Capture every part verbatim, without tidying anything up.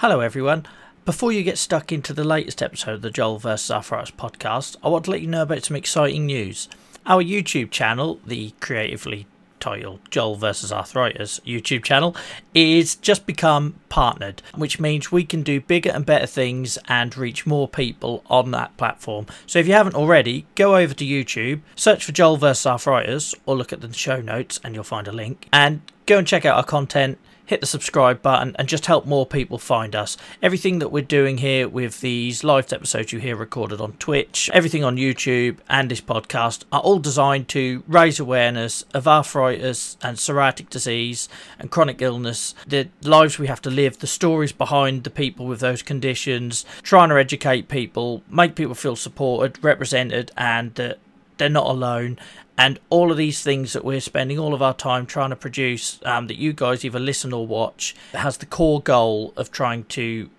Hello everyone. Before you get stuck into the latest episode of the Joel versus. Arthritis podcast, I want to let you know about some exciting news. Our YouTube channel, the creatively titled Joel versus. Arthritis YouTube channel, is just become partnered, which means we can do bigger and better things and reach more people on that platform. So if you haven't already, go over to YouTube, search for Joel versus. Arthritis, or look at the show notes and you'll find a link, and go and check out our content. Hit the subscribe button and just help more people find us. Everything that we're doing here with these live episodes you hear recorded on Twitch, everything on YouTube and this podcast are all designed to raise awareness of arthritis and psoriatic disease and chronic illness, the lives we have to live, the stories behind the people with those conditions, trying to educate people, make people feel supported, represented, and that uh, they're not alone. And all of these things that we're spending all of our time trying to produce, um, that you guys either listen or watch, has the core goal of trying to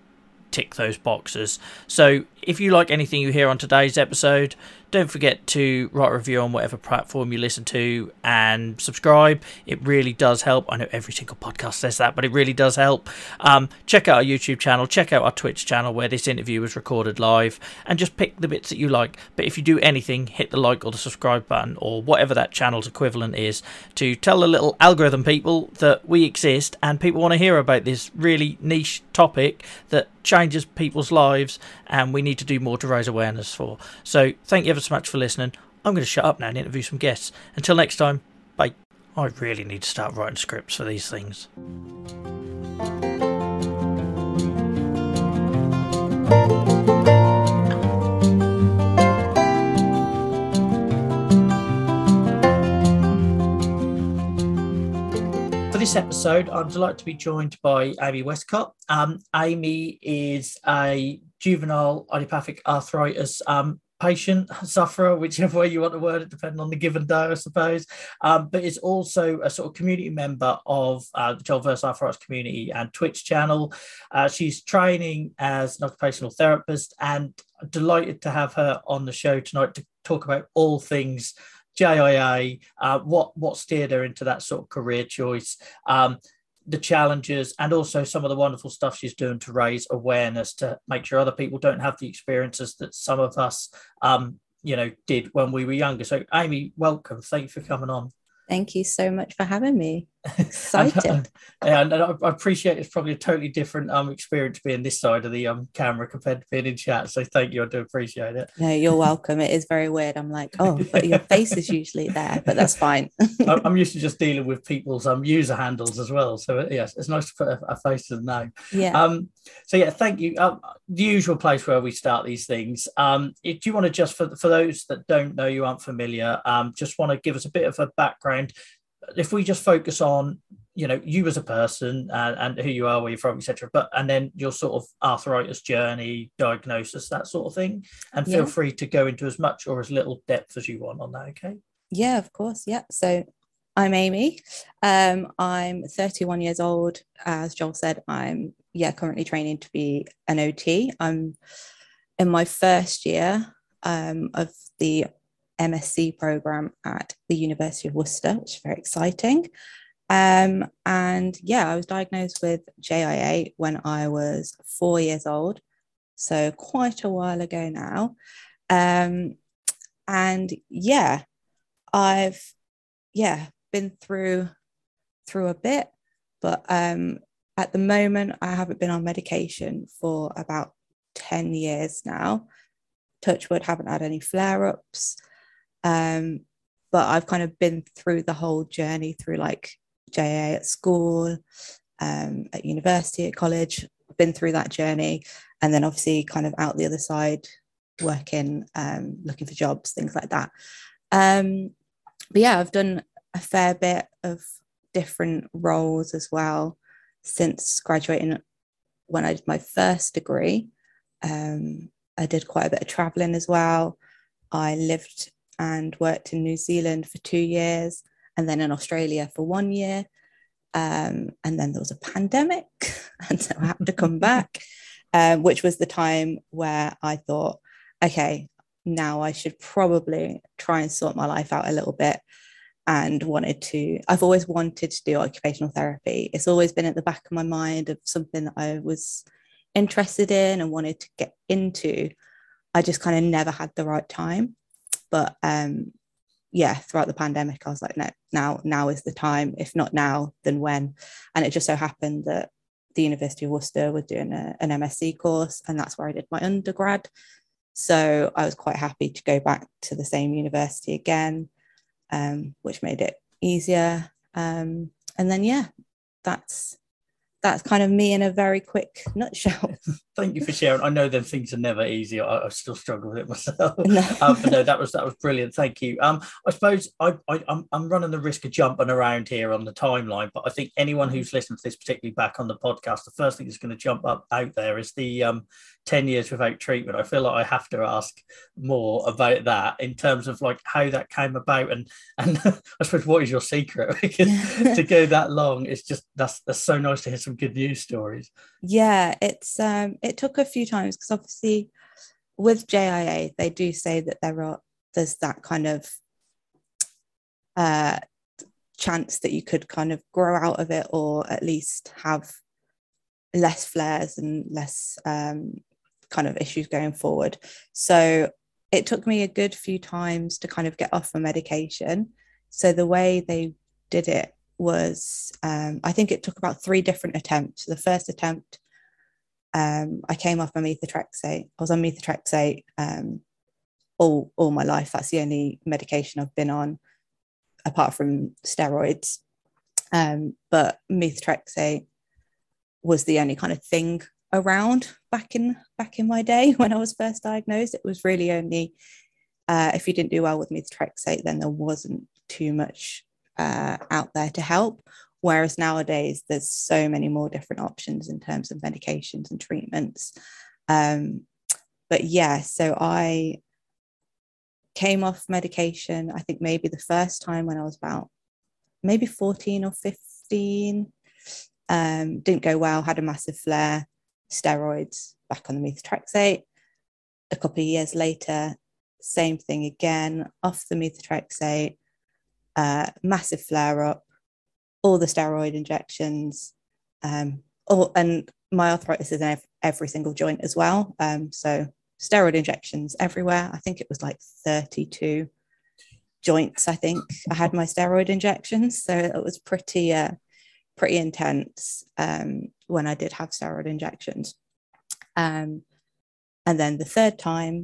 tick those boxes. So if you like anything you hear on today's episode, don't forget to write a review on whatever platform you listen to and subscribe. It really does help. I know every single podcast says that, but it really does help. Um, check out our YouTube channel, check out our Twitch channel where this interview was recorded live, and just pick the bits that you like. But if you do anything, hit the like or the subscribe button or whatever that channel's equivalent is to tell the little algorithm people that we exist and people want to hear about this really niche topic that changes people's lives and we need to do more to raise awareness for. So thank you ever so much for listening. I'm going to shut up now and interview some guests. Until next time, bye. I really need to start writing scripts for these things. For this episode, I'm delighted to be joined by Amy Westcott. Um, Amy is a juvenile idiopathic arthritis um, patient, sufferer, whichever way you want to word it, depending on the given day, I suppose. Um, but is also a sort of community member of uh, the Joel versus. Arthritis community and Twitch channel. Uh, she's training as an occupational therapist, and delighted to have her on the show tonight to talk about all things J I A, uh, what, what steered her into that sort of career choice, um, the challenges, and also some of the wonderful stuff she's doing to raise awareness to make sure other people don't have the experiences that some of us, um, you know, did when we were younger. So Amy, welcome. Thank you for coming on. Thank you so much for having me. Excited. And, and, and I appreciate it's probably a totally different um, experience being this side of the um, camera compared to being in chat. So thank you. I do appreciate it. No, you're welcome. It is very weird. I'm like, oh, but your face is usually there, but that's fine. I'm used to just dealing with people's um, user handles as well. So yes, it's nice to put a, a face to the name. Yeah. Um, so yeah, thank you. Um, the usual place where we start these things. Um, if you want to just, for, for those that don't know, you aren't familiar, um, just want to give us a bit of a background. If we just focus on, you know, you as a person and, and who you are, where you're from, et cetera, but and then your sort of arthritis journey, diagnosis, that sort of thing, and feel yeah. free to go into as much or as little depth as you want on that. Okay. Yeah, of course. Yeah. So I'm Amy. Um, I'm thirty-one years old. As Joel said, I'm yeah currently training to be an O T. I'm in my first year um, of the M S c program at the University of Worcester, which is very exciting. Um, and yeah, I was diagnosed with J I A when I was four years old, so quite a while ago now. Um, and yeah, I've yeah been through through a bit, but um, at the moment I haven't been on medication for about ten years now. Touch wood, haven't had any flare-ups. Um, but I've kind of been through the whole journey through like J I A at school, um, at university, at college, been through that journey. And then obviously kind of out the other side, working, um, looking for jobs, things like that. Um, but yeah, I've done a fair bit of different roles as well since graduating. When I did my first degree, um, I did quite a bit of traveling as well. I lived and worked in New Zealand for two years and then in Australia for one year. Um, and then there was a pandemic and so I had to come back, um, which was the time where I thought, okay, now I should probably try and sort my life out a little bit, and wanted to, I've always wanted to do occupational therapy. It's always been at the back of my mind of something that I was interested in and wanted to get into. I just kind of never had the right time. But um, yeah, throughout the pandemic, I was like, no, now, now is the time. If not now, then when? And it just so happened that the University of Worcester were doing a, an MSc course, and that's where I did my undergrad. So I was quite happy to go back to the same university again, um, which made it easier. Um, and then, yeah, that's that's kind of me in a very quick nutshell. Thank you for sharing. I know that things are never easy. I, I still struggle with it myself. No. um, but no, that was that was brilliant. Thank you. Um, I suppose I, I I'm, I'm running the risk of jumping around here on the timeline, but I think anyone who's listened to this, particularly back on the podcast, the first thing that's going to jump up out there is the um, ten years without treatment. I feel like I have to ask more about that in terms of like how that came about, and and I suppose what is your secret, because to go that long, it's just that's that's so nice to hear. Some good news stories. Yeah, it's um it took a few times, because obviously with J I A they do say that there are there's that kind of uh chance that you could kind of grow out of it, or at least have less flares and less um kind of issues going forward. So it took me a good few times to kind of get off my medication. So the way they did it was um I think it took about three different attempts. The first attempt, um I came off my methotrexate. I was on methotrexate um all all my life. That's the only medication I've been on apart from steroids, um but methotrexate was the only kind of thing around back in back in my day when I was first diagnosed. It was really only uh if you didn't do well with methotrexate, then there wasn't too much Uh, out there to help, whereas nowadays there's so many more different options in terms of medications and treatments. Um, but yeah, so I came off medication, I think maybe the first time when I was about maybe fourteen or fifteen, um, didn't go well, had a massive flare, steroids, back on the methotrexate. A couple of years later, same thing again, off the methotrexate, Uh, massive flare-up, all the steroid injections, um, all, and my arthritis is in every, every single joint as well. Um, so steroid injections everywhere. I think it was like thirty-two joints, I think, I had my steroid injections. So it was pretty, uh, pretty intense um, when I did have steroid injections. Um, and then the third time,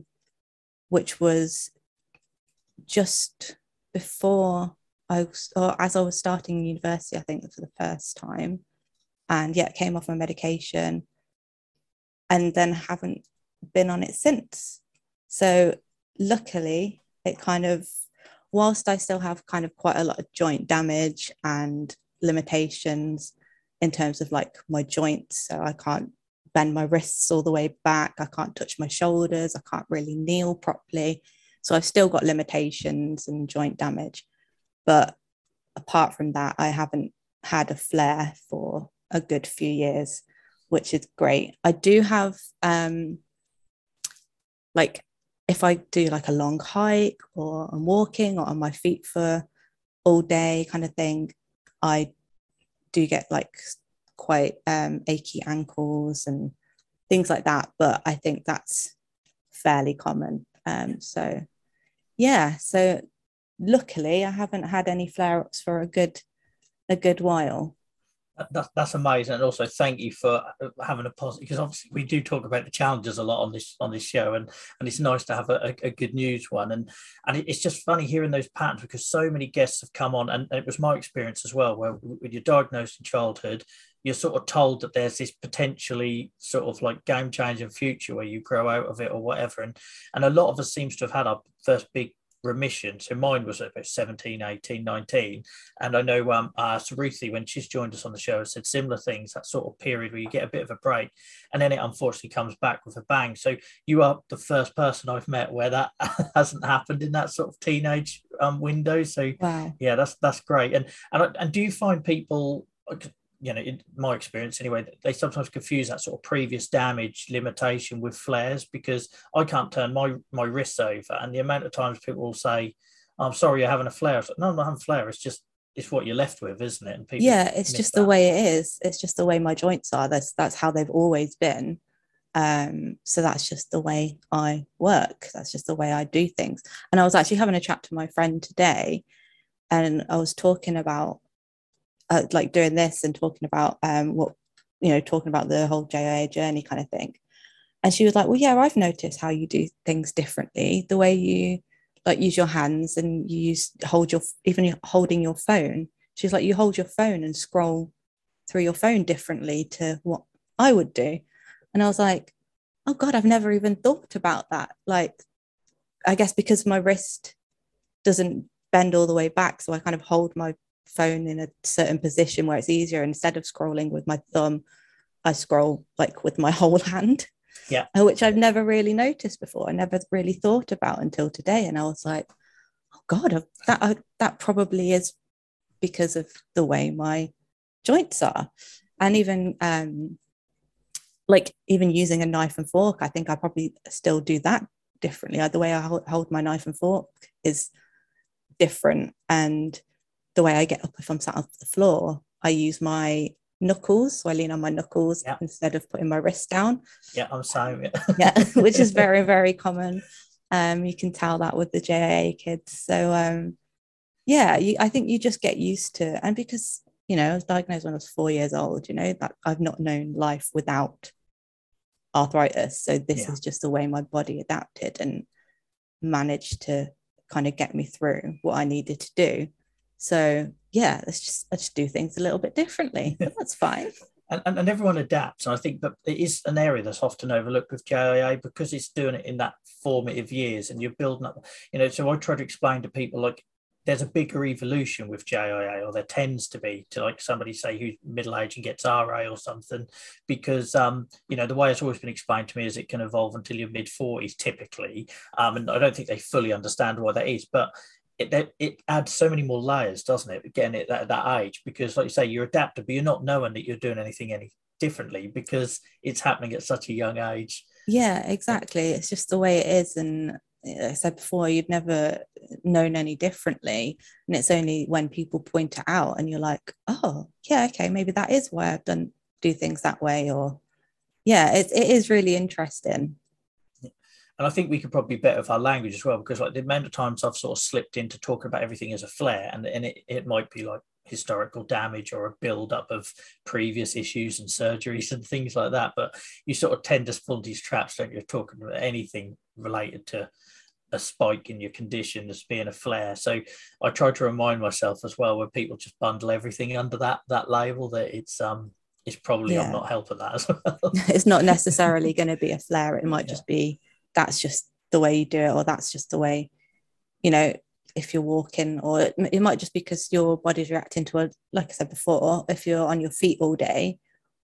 which was just before... I was, or as I was starting university, I think, for the first time, and yet came off my medication and then haven't been on it since. So luckily it kind of, whilst I still have kind of quite a lot of joint damage and limitations in terms of like my joints, so I can't bend my wrists all the way back, I can't touch my shoulders, I can't really kneel properly, so I've still got limitations and joint damage. But apart from that, I haven't had a flare for a good few years, which is great. I do have, um, like, if I do like a long hike, or I'm walking or on my feet for all day kind of thing, I do get like quite um, achy ankles and things like that. But I think that's fairly common. Um, so, yeah, so... luckily I haven't had any flare-ups for a good a good while. That, that's amazing. And also thank you for having a positive, because obviously we do talk about the challenges a lot on this on this show, and and it's nice to have a, a good news one, and and it's just funny hearing those patterns, because so many guests have come on, and it was my experience as well, where when you're diagnosed in childhood, you're sort of told that there's this potentially sort of like game-changing future where you grow out of it or whatever, and and a lot of us seems to have had our first big remission. So mine was about seventeen, eighteen, nineteen, and I know um uh Saruthi, when she's joined us on the show, said similar things, that sort of period where you get a bit of a break and then it unfortunately comes back with a bang. So you are the first person I've met where that hasn't happened in that sort of teenage um window. So wow. Yeah, that's that's great. And and, and do you find people, you know, in my experience anyway, they sometimes confuse that sort of previous damage limitation with flares? Because I can't turn my, my wrists over, and the amount of times people will say, I'm sorry, you're having a flare. Like, no, I'm not having a flare. It's just, it's what you're left with, isn't it? And people yeah, it's just that. The way it is. It's just the way my joints are. That's, that's how they've always been. Um, so that's just the way I work. That's just the way I do things. And I was actually having a chat to my friend today, and I was talking about uh, like doing this and talking about um, what, you know, talking about the whole J I A journey kind of thing. And she was like, well, yeah, I've noticed how you do things differently, the way you like use your hands and you use hold your, even you're holding your phone. She's like, you hold your phone and scroll through your phone differently to what I would do. And I was like, oh God, I've never even thought about that. Like, I guess because my wrist doesn't bend all the way back, so I kind of hold my phone in a certain position where it's easier. Instead of scrolling with my thumb, I scroll like with my whole hand, yeah, which I've never really noticed before. I never really thought about until today. And I was like, oh God, I've, that I, that probably is because of the way my joints are. And even um like even using a knife and fork, I think I probably still do that differently. The way I hold my knife and fork is different, and the way I get up if I'm sat on the floor, I use my knuckles, so I lean on my knuckles, yeah, instead of putting my wrist down. Yeah, I'm sorry. Yeah, which is very, very common. Um, you can tell that with the J I A kids. So um, yeah, you, I think you just get used to it. And because, you know, I was diagnosed when I was four years old, you know, that I've not known life without arthritis. So this yeah. is just the way my body adapted and managed to kind of get me through what I needed to do. So yeah, let's just, I just do things a little bit differently. That's fine. And, and, and everyone adapts. And I think that it is an area that's often overlooked with J I A because it's doing it in that formative years and you're building up, you know, so I try to explain to people like, there's a bigger evolution with J I A, or there tends to be, to like somebody say who's middle-aged and gets R A or something, because, um, you know, the way it's always been explained to me is it can evolve until your mid forties typically. Um, and I don't think they fully understand why that is, but it, it adds so many more layers, doesn't it? Again, at that, that age, because like you say, you're adaptive, but you're not knowing that you're doing anything any differently because it's happening at such a young age. Yeah, exactly. It's just the way it is. And I said before, you'd never known any differently, and it's only when people point it out and you're like, oh yeah, okay, maybe that is why I've done do things that way. Or yeah, it, it is really interesting. And I think we could probably be better with our language as well, because like the amount of times I've sort of slipped into talking about everything as a flare, and, and it, it might be like historical damage or a build-up of previous issues and surgeries and things like that, but you sort of tend to fall into these traps, don't you, talking about anything related to a spike in your condition as being a flare. So I try to remind myself as well, where people just bundle everything under that that label, that it's um it's probably, yeah, I'm not helping that as well. It's not necessarily going to be a flare, it might yeah. just be that's just the way you do it, or that's just the way, you know, if you're walking, or it, it might just be because your body's reacting to a, like I said before, if you're on your feet all day,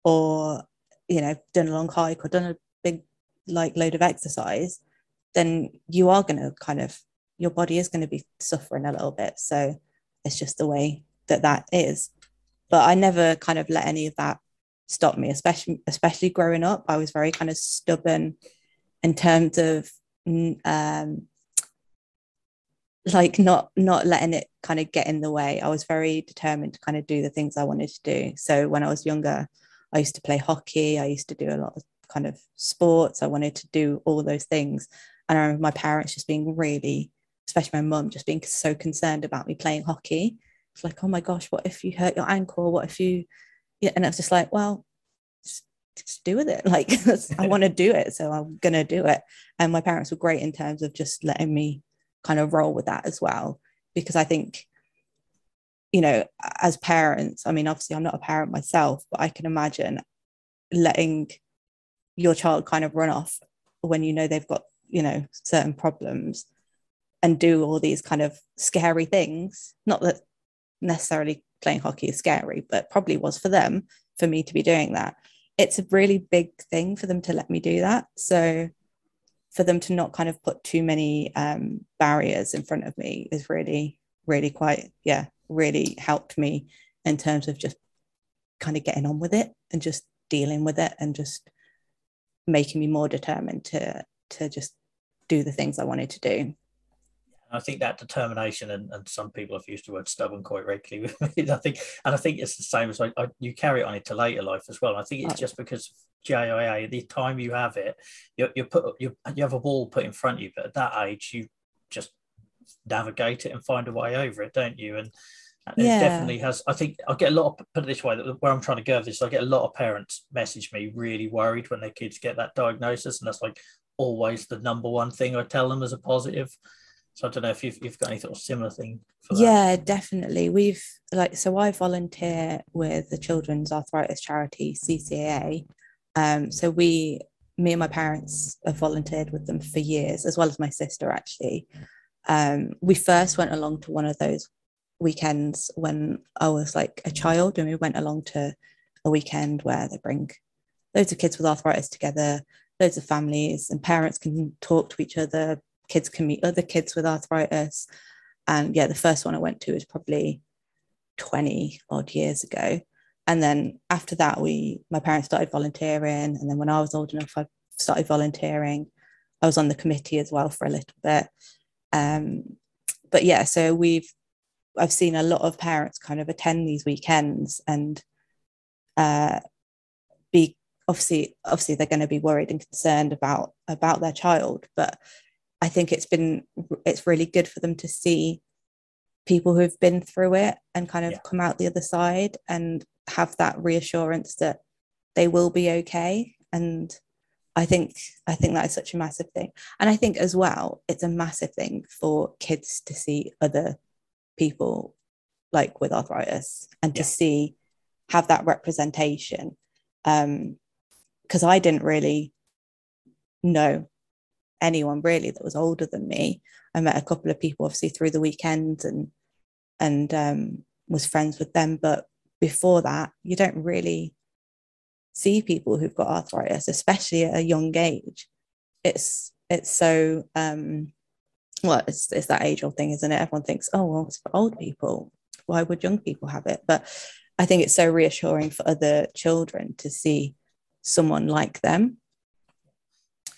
or, you know, done a long hike or done a big like load of exercise, then you are going to kind of, your body is going to be suffering a little bit. So it's just the way that that is. But I never kind of let any of that stop me, especially, especially growing up. I was very kind of stubborn in terms of, um, like not not letting it kind of get in the way. I was very determined to kind of do the things I wanted to do. So when I was younger, I used to play hockey. I used to do a lot of kind of sports. I wanted to do all those things. And I remember my parents just being really, especially my mum, just being so concerned about me playing hockey. It's like, oh my gosh, what if you hurt your ankle? What if you, yeah. And I was just like, well, just, just do with it. Like, I want to do it, so I'm going to do it. And my parents were great in terms of just letting me kind of roll with that as well, because I think, you know, as parents, I mean, obviously I'm not a parent myself, but I can imagine letting your child kind of run off when you know they've got, you know, certain problems and do all these kind of scary things. Not that necessarily playing hockey is scary, but probably was for them, for me to be doing that. It's a really big thing for them to let me do that. So for them to not kind of put too many um, barriers in front of me is really, really quite, yeah, really helped me in terms of just kind of getting on with it and just dealing with it and just making me more determined to to just do the things I wanted to do. I think that determination, and, and some people have used the word stubborn quite regularly with me, I think, and I think it's the same as I, I, you carry it on into later life as well. I think it's just because J I A, the time you have it, you you put you you have a wall put in front of you, but at that age you just navigate it and find a way over it, don't you? And, and yeah. It definitely has. I think I get a lot of, put it this way, that where I'm trying to go with this, I get a lot of parents message me really worried when their kids get that diagnosis, and that's like always the number one thing I tell them as a positive. So I don't know if you've, you've got any sort of similar thing for that. Yeah, definitely. We've like, so I volunteer with the Children's Arthritis Charity, C C A A. Um, so we, me and my parents have volunteered with them for years, as well as my sister, actually. Um, we first went along to one of those weekends when I was like a child, and we went along to a weekend where they bring loads of kids with arthritis together, loads of families, and parents can talk to each other, kids can meet other kids with arthritis. And yeah, the first one I went to was probably twenty odd years ago, and then after that we my parents started volunteering, and then when I was old enough I started volunteering. I was on the committee as well for a little bit, um but yeah, so we've I've seen a lot of parents kind of attend these weekends and uh be obviously obviously they're going to be worried and concerned about about their child, but I think it's been, it's really good for them to see people who've been through it and kind of yeah. come out the other side and have that reassurance that they will be okay. And I think, I think that is such a massive thing. And I think as well, it's a massive thing for kids to see other people like with arthritis and yeah. to see, have that representation. Um, 'cause I didn't really know anyone really that was older than me. I met a couple of people obviously through the weekend and and um was friends with them, but before that you don't really see people who've got arthritis, especially at a young age. It's it's so um well it's, it's that age-old thing, isn't it? Everyone thinks, oh well, it's for old people, why would young people have it? But I think it's so reassuring for other children to see someone like them.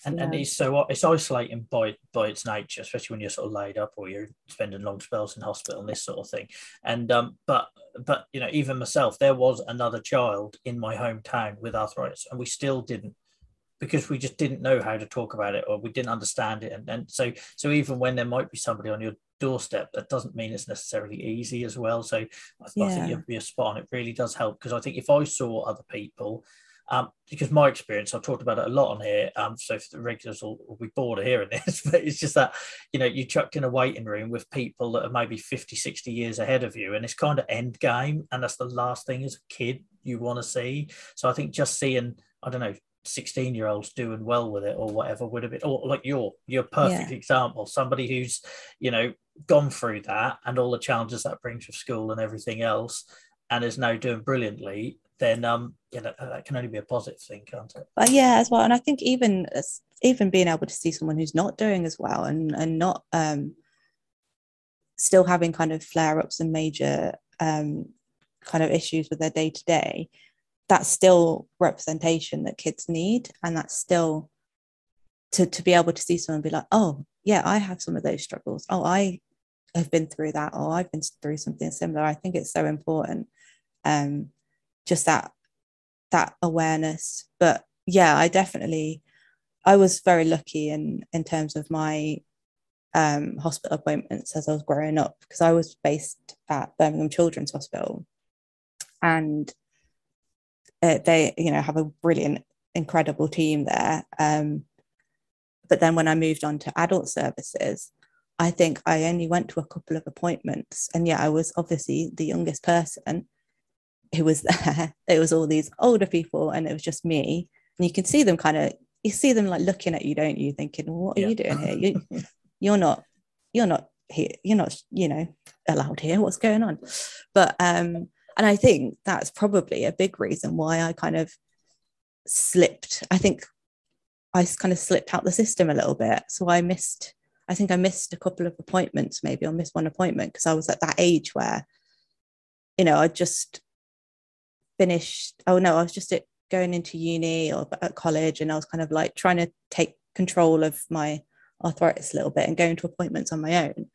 And, yeah. and it's so it's isolating by by its nature, especially when you're sort of laid up or you're spending long spells in hospital and this sort of thing. And um, but but you know, even myself, there was another child in my hometown with arthritis, and we still didn't, because we just didn't know how to talk about it, or we didn't understand it. And and so so even when there might be somebody on your doorstep, that doesn't mean it's necessarily easy as well. So I, yeah. I think you're spot on. It really does help, because I think if I saw other people. Um, because my experience, I've talked about it a lot on here, um, so the regulars will, will be bored of hearing this, but it's just that, you know, you're chucked in a waiting room with people that are maybe fifty, sixty years ahead of you, and it's kind of end game, and that's the last thing as a kid you want to see. So I think just seeing, I don't know, sixteen-year-olds doing well with it or whatever would have been, or like your, your perfect yeah. example, somebody who's, you know, gone through that and all the challenges that brings with school and everything else, and is now doing brilliantly, then um yeah, that, that can only be a positive thing, can't it? But yeah, as well, and I think even even being able to see someone who's not doing as well and and not um still having kind of flare-ups and major um kind of issues with their day-to-day, that's still representation that kids need, and that's still to to be able to see someone and be like, oh yeah, I have some of those struggles, oh I have been through that, or I've been through something similar. I think it's so important, um just that that awareness. But yeah, I definitely I was very lucky in in terms of my um hospital appointments as I was growing up, because I was based at Birmingham Children's Hospital, and uh, they you know have a brilliant, incredible team there, um but then when I moved on to adult services, I think I only went to a couple of appointments, and yeah, I was obviously the youngest person who was there. It was all these older people, and it was just me, and you can see them kind of you see them like looking at you, don't you, thinking, well, what are yeah. you doing here? You, you're not you're not here, you're not you know allowed here, what's going on? But um and I think that's probably a big reason why I kind of slipped I think I kind of slipped out the system a little bit. So I missed I think I missed a couple of appointments, maybe I missed one appointment, because I was at that age where you know I just finished oh no I was just at, going into uni or at college, and I was kind of like trying to take control of my arthritis a little bit and going to appointments on my own,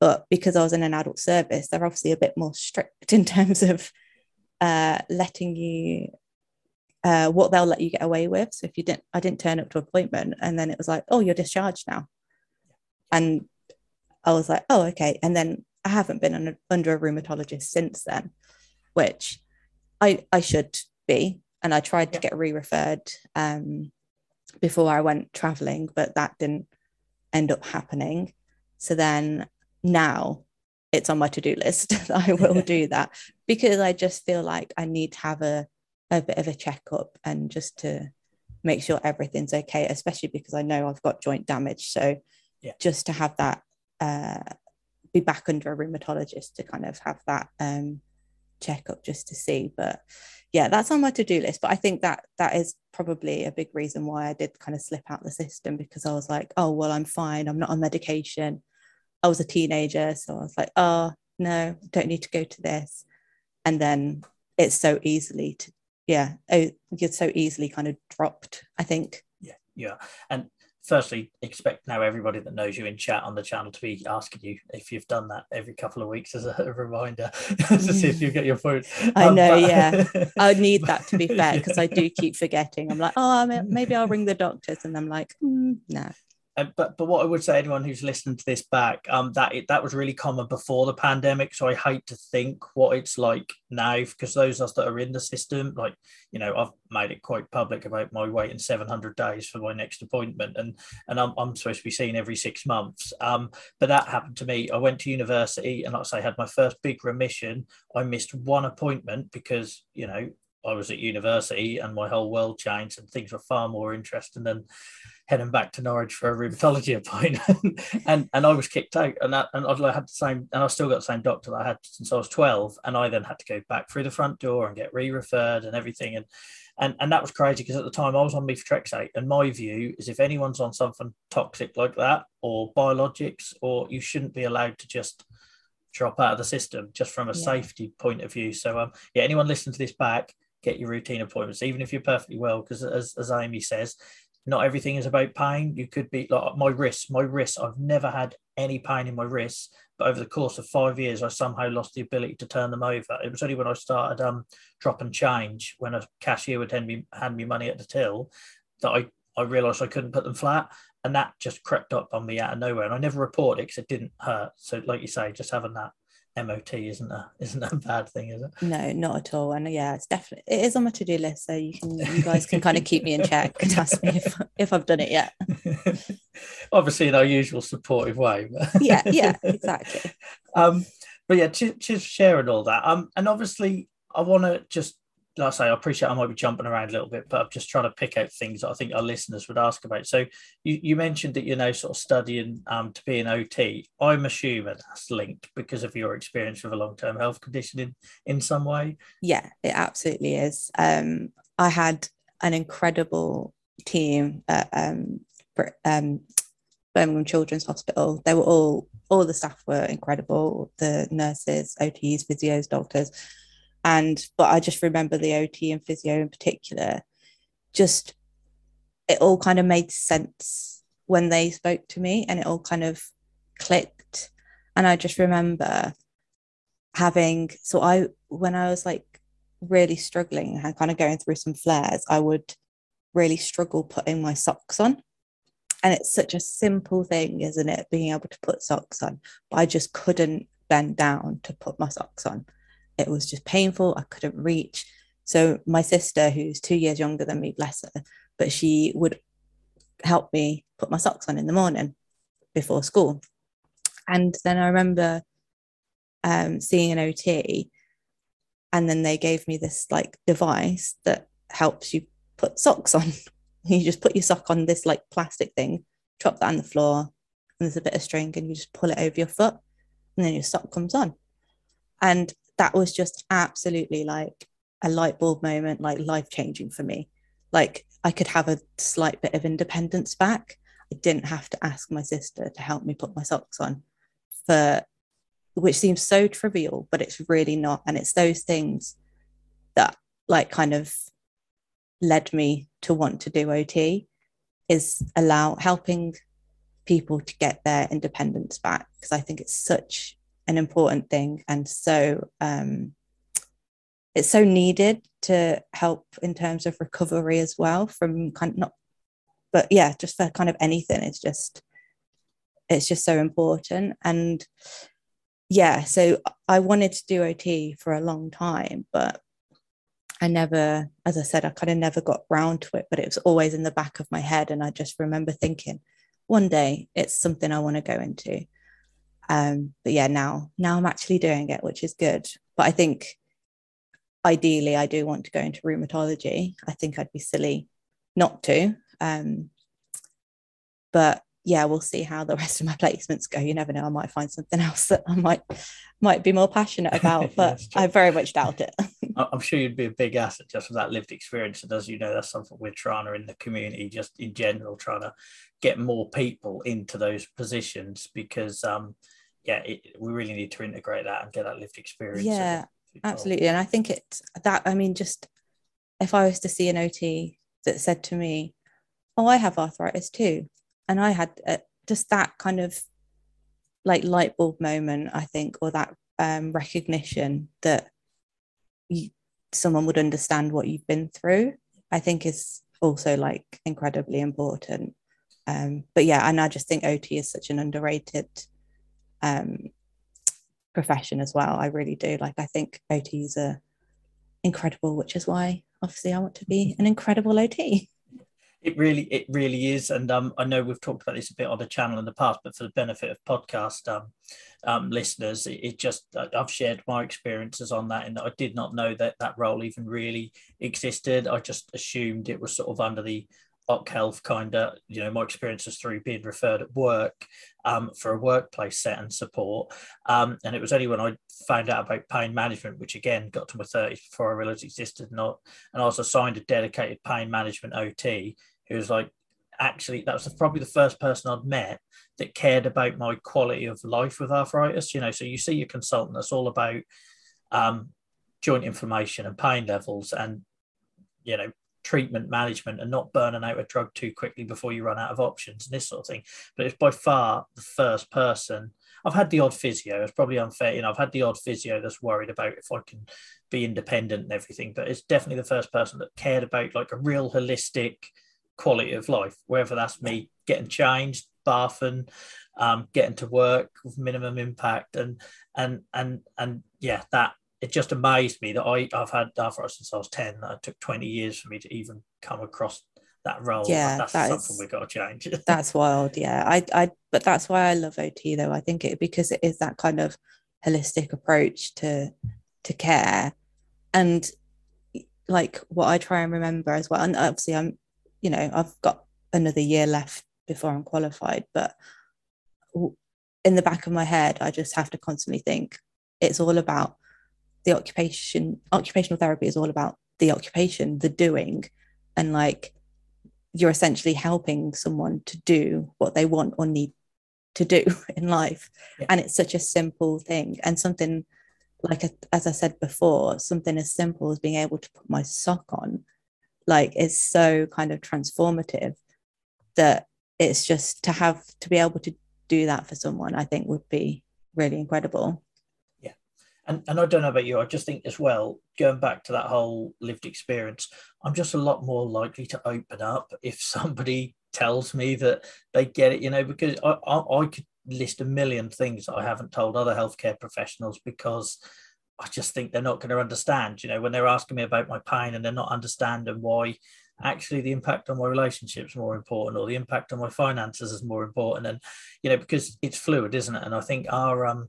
But because I was in an adult service, they're obviously a bit more strict in terms of uh, letting you, uh, what they'll let you get away with. So if you didn't, I didn't turn up to an appointment, and then it was like, oh, you're discharged now. And I was like, oh, okay. And then I haven't been an, under a rheumatologist since then, which I I should be. And I tried yeah. to get re-referred um, before I went traveling, but that didn't end up happening. So then now it's on my to-do list that I will do that, because I just feel like I need to have a, a bit of a checkup and just to make sure everything's okay, especially because I know I've got joint damage. So yeah. just to have that, uh, be back under a rheumatologist to kind of have that um, checkup just to see. But yeah, that's on my to-do list. But I think that that is probably a big reason why I did kind of slip out the system, because I was like, oh, well, I'm fine. I'm not on medication. I was a teenager, so I was like, oh, no, don't need to go to this. And then it's so easily to, yeah, oh, you're so easily kind of dropped, I think. Yeah, yeah. And firstly, expect now everybody that knows you in chat on the channel to be asking you if you've done that every couple of weeks as a reminder to see if you get your food. I um, know, but... yeah. I need that, to be fair, because yeah. I do keep forgetting. I'm like, oh, maybe I'll ring the doctors. And I'm like, mm, no. But but what I would say, anyone who's listening to this back, um, that it, that was really common before the pandemic. So I hate to think what it's like now, because those of us that are in the system, like, you know, I've made it quite public about my waiting seven hundred days for my next appointment, and and I'm, I'm supposed to be seen every six months. Um, but that happened to me. I went to university and, like I say, had my first big remission. I missed one appointment because, you know, I was at university and my whole world changed and things were far more interesting than heading back to Norwich for a rheumatology appointment. and and I was kicked out, and that, and I had the same, and I still got the same doctor that I had since I was twelve, and I then had to go back through the front door and get re-referred and everything, and and and that was crazy, because at the time I was on methotrexate, and my view is if anyone's on something toxic like that or biologics, or you shouldn't be allowed to just drop out of the system just from a yeah. safety point of view. So um yeah, anyone listening to this back, get your routine appointments, even if you're perfectly well, because as, as Amy says, not everything is about pain. You could be like my wrists, my wrists, I've never had any pain in my wrists, but over the course of five years, I somehow lost the ability to turn them over. It was only when I started um, drop and change, when a cashier would hand me, hand me money at the till, that I, I realised I couldn't put them flat. And that just crept up on me out of nowhere. And I never reported it because it didn't hurt. So like you say, just having that M O T isn't a isn't a bad thing, is it? No, not at all. And yeah, it's definitely it is on my to-do list, so you can you guys can kind of keep me in check and ask me if, if I've done it yet. Obviously in our usual supportive way. yeah yeah exactly um but yeah, cheers for sharing all that. Um and obviously I want to just, like I say, I appreciate I might be jumping around a little bit, but I'm just trying to pick out things that I think our listeners would ask about. So you, you mentioned that you're now sort of studying um, to be an O T. I'm assuming that's linked because of your experience with a long-term health condition in, in some way. Yeah, it absolutely is. Um, I had an incredible team at um, um, Birmingham Children's Hospital. They were all, all the staff were incredible. The nurses, O Ts, physios, doctors. And but I just remember the O T and physio in particular, just it all kind of made sense when they spoke to me, and it all kind of clicked. And I just remember having so I when I was like really struggling and kind of going through some flares, I would really struggle putting my socks on. And it's such a simple thing, isn't it, being able to put socks on, but I just couldn't bend down to put my socks on. It was just painful. I couldn't reach. So my sister, who's two years younger than me, bless her, but she would help me put my socks on in the morning before school. And then I remember um, seeing an O T, and then they gave me this like device that helps you put socks on. You just put your sock on this like plastic thing, drop that on the floor, and there's a bit of string, and you just pull it over your foot, and then your sock comes on. And that was just absolutely like a light bulb moment, like life changing for me. Like I could have a slight bit of independence back. I didn't have to ask my sister to help me put my socks on, for which seems so trivial, but it's really not. And it's those things that like kind of led me to want to do O T, is allow helping people to get their independence back, because I think it's such an important thing, and so um, it's so needed to help in terms of recovery as well from kind of not, but yeah, just for kind of anything. It's just, it's just so important. And yeah, so I wanted to do O T for a long time, but I never, as I said, I kind of never got round to it, but it was always in the back of my head. And I just remember thinking, one day it's something I want to go into. Um, but yeah, now, now I'm actually doing it, which is good. But I think ideally I do want to go into rheumatology. I think I'd be silly not to. Um, but yeah, we'll see how the rest of my placements go. You never know, I might find something else that I might might be more passionate about, but I very much doubt it. I'm sure you'd be a big asset just with that lived experience, and as you know, that's something we're trying to in the community, just in general, trying to get more people into those positions, because um yeah it, we really need to integrate that and get that lived experience. Yeah, absolutely. And I think it's that, I mean, just if I was to see an O T that said to me, oh, I have arthritis too, and I had uh, just that kind of like light bulb moment, I think, or that um, recognition that you, someone would understand what you've been through, I think is also like incredibly important. Um, but yeah, and I just think O T is such an underrated um, profession as well. I really do. Like, I think O Ts are incredible, which is why obviously I want to be an incredible O T. It really, it really is. And um, I know we've talked about this a bit on the channel in the past, but for the benefit of podcast um, um, listeners, it, it just, I've shared my experiences on that, and I did not know that that role even really existed. I just assumed it was sort of under the Oc Health kind of, you know, my experience was through being referred at work um, for a workplace set and support. Um, and it was only when I found out about pain management, which again got to my thirties before I realised existed not. And I was assigned a dedicated pain management O T who was like, actually, that was probably the first person I'd met that cared about my quality of life with arthritis. You know, so you see your consultant, that's all about um, joint inflammation and pain levels and, you know, treatment management and not burning out a drug too quickly before you run out of options and this sort of thing. But it's by far the first person. I've had the odd physio, it's probably unfair, you know, I've had the odd physio that's worried about if I can be independent and everything, but it's definitely the first person that cared about like a real holistic quality of life, whether that's me getting changed, bathing, um getting to work with minimum impact, and and and and yeah, that it just amazed me that I, I've had arthritis since I was ten. It took twenty years for me to even come across that role. Yeah, that's that something is, we've got to change. That's wild, yeah. I, I, but that's why I love O T, though. I think it because it is that kind of holistic approach to to care. And, like, what I try and remember as well, and obviously I'm, you know, I've got another year left before I'm qualified, but in the back of my head, I just have to constantly think it's all about the occupation. Occupational therapy is all about the occupation, the doing, and like you're essentially helping someone to do what they want or need to do in life. Yeah. And it's such a simple thing, and something like, as I said before, something as simple as being able to put my sock on, like, is so kind of transformative that it's just to have to be able to do that for someone, I think would be really incredible. And, and I don't know about you, I just think as well, going back to that whole lived experience, I'm just a lot more likely to open up if somebody tells me that they get it, you know, because I, I, I could list a million things that I haven't told other healthcare professionals because I just think they're not going to understand, you know, when they're asking me about my pain and they're not understanding why actually the impact on my relationships is more important, or the impact on my finances is more important. And, you know, because it's fluid, isn't it? And I think our, um,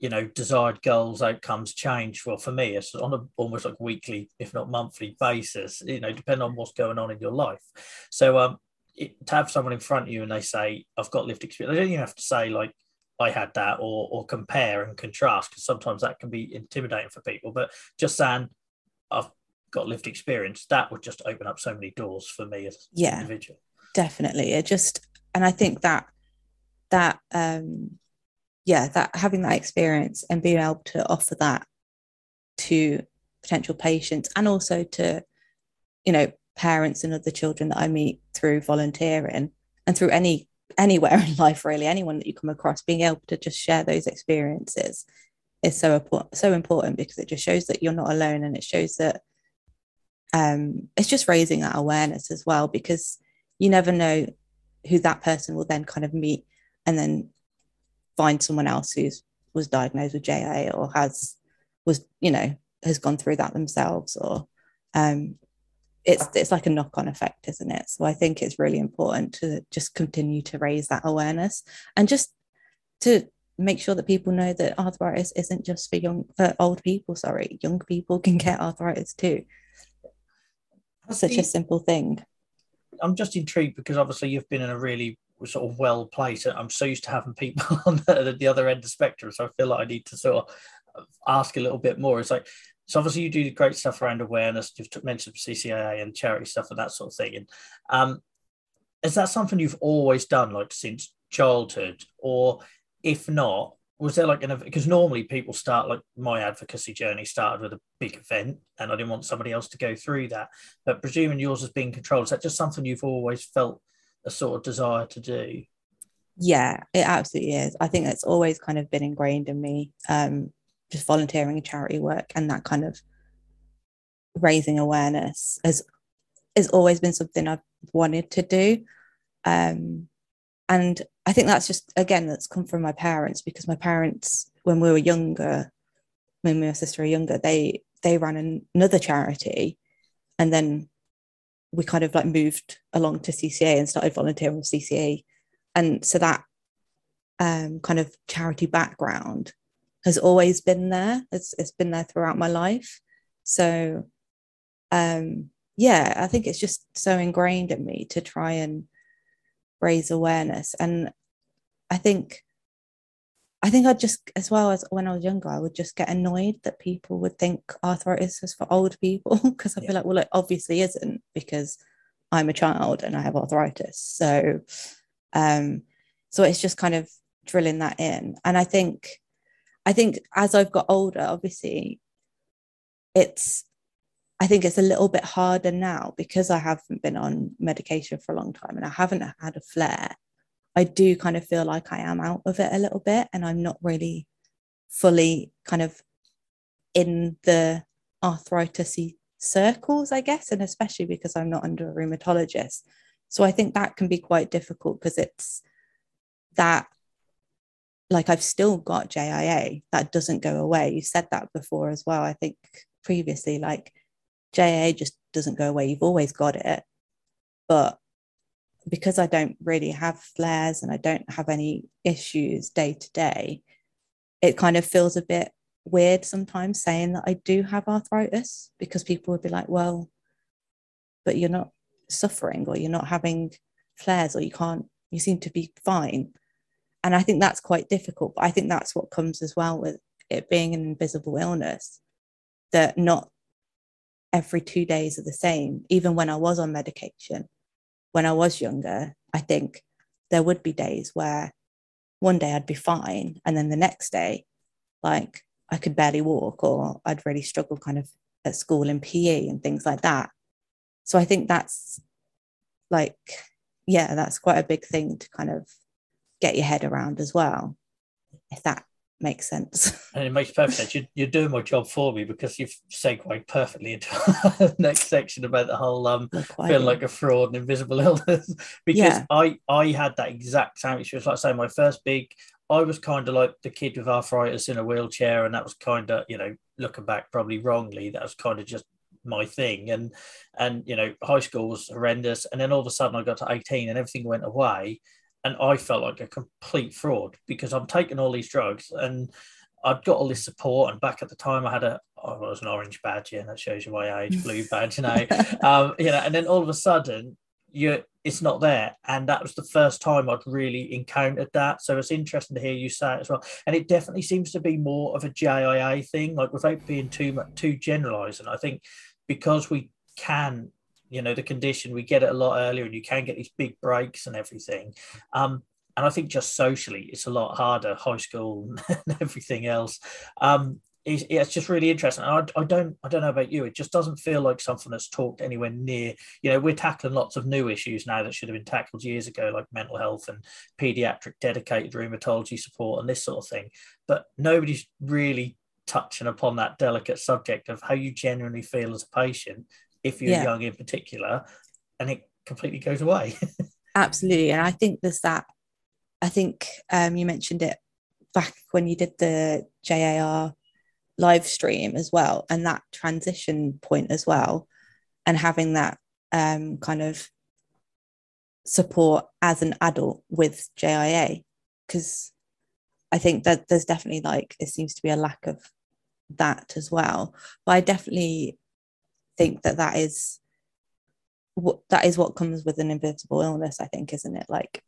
you know, desired goals, outcomes change. Well, for me, it's on a almost like weekly, if not monthly basis, you know, depending on what's going on in your life. So um, it, to have someone in front of you and they say, I've got lived experience, they don't even have to say like, I had that, or or compare and contrast, because sometimes that can be intimidating for people. But just saying, I've got lived experience, that would just open up so many doors for me as yeah, an individual. Definitely. It just, and I think that, that, um, yeah, that having that experience and being able to offer that to potential patients, and also to, you know, parents and other children that I meet through volunteering and through any anywhere in life, really, anyone that you come across, being able to just share those experiences is so, so important, because it just shows that you're not alone, and it shows that um, it's just raising that awareness as well, because you never know who that person will then kind of meet and then find someone else who's was diagnosed with J I A or has was, you know, has gone through that themselves, or um, it's it's like a knock-on effect, isn't it? So I think it's really important to just continue to raise that awareness, and just to make sure that people know that arthritis isn't just for young for old people, sorry, young people can get arthritis too. That's such a simple thing. I'm just intrigued, because obviously you've been in a really sort of well placed, I'm so used to having people on the, the other end of the spectrum, so I feel like I need to sort of ask a little bit more. It's like, so obviously you do great stuff around awareness, you've mentioned C C A and charity stuff and that sort of thing, and um is that something you've always done, like since childhood? Or if not, was there like an, because normally people start, like my advocacy journey started with a big event, and I didn't want somebody else to go through that, but presuming yours has been controlled, is that just something you've always felt a sort of desire to do? Yeah, it absolutely is. I think it's always kind of been ingrained in me, um just volunteering, charity work, and that kind of raising awareness has has always been something I've wanted to do, um and I think that's just, again, that's come from my parents, because my parents, when we were younger, when my sister were younger, they they ran an, another charity, and then we kind of like moved along to C C A and started volunteering with C C A. And so that um, kind of charity background has always been there. It's, it's been there throughout my life. So um, yeah, I think it's just so ingrained in me to try and raise awareness. And I think, I think I just, as well as when I was younger, I would just get annoyed that people would think arthritis is for old people, because I feel yeah. like, well, it obviously isn't, because I'm a child and I have arthritis. So, um, so it's just kind of drilling that in. And I think, I think as I've got older, obviously, it's, I think it's a little bit harder now, because I haven't been on medication for a long time and I haven't had a flare. I do kind of feel like I am out of it a little bit, and I'm not really fully kind of in the arthritis-y circles, I guess, and especially because I'm not under a rheumatologist. So I think that can be quite difficult, because it's that, like, I've still got J I A. That doesn't go away. You said that before as well, I think, previously, like, J I A just doesn't go away. You've always got it. But because I don't really have flares and I don't have any issues day to day, it kind of feels a bit weird sometimes saying that I do have arthritis, because people would be like, well, but you're not suffering, or you're not having flares, or you can't, you seem to be fine. And I think that's quite difficult. But I think that's what comes as well with it being an invisible illness, that not every two days are the same. Even when I was on medication, when I was younger, I think there would be days where one day I'd be fine, and then the next day, like, I could barely walk, or I'd really struggle kind of at school in P E and things like that. So I think that's like, yeah, that's quite a big thing to kind of get your head around as well, if that makes sense. And it makes perfect sense. You're, you're doing my job for me, because you've segued perfectly into the next section about the whole um feeling like a fraud and invisible illness, because yeah. I I had that exact same experience. Like I say, my first big, I was kind of like the kid with arthritis in a wheelchair, and that was kind of, you know, looking back probably wrongly, that was kind of just my thing, and and you know, high school was horrendous, and then all of a sudden I got to eighteen and everything went away. And I felt like a complete fraud, because I'm taking all these drugs and I'd got all this support. And back at the time I had a, oh, well, it was an orange badge, yeah, and that shows you my age, blue badge, you know, um, you know, and then all of a sudden you it's not there. And that was the first time I'd really encountered that. So it's interesting to hear you say it as well. And it definitely seems to be more of a J I A thing, like, without being too much, too generalized. And I think because we can, you know, the condition, we get it a lot earlier, and you can get these big breaks and everything. Um, and I think just socially, it's a lot harder, high school and everything else. Um, it's, it's just really interesting. I, I don't, I don't know about you. It just doesn't feel like something that's talked anywhere near. You know, we're tackling lots of new issues now that should have been tackled years ago, like mental health and pediatric dedicated rheumatology support and this sort of thing. But nobody's really touching upon that delicate subject of how you genuinely feel as a patient, if you're yeah. young in particular, and it completely goes away. Absolutely. And I think there's that, I think um, you mentioned it back when you did the J A R live stream as well, and that transition point as well, and having that um, kind of support as an adult with J I A, because I think that there's definitely like, it seems to be a lack of that as well. But I definitely think that that is what, that is what comes with an invisible illness, I think, isn't it? Like,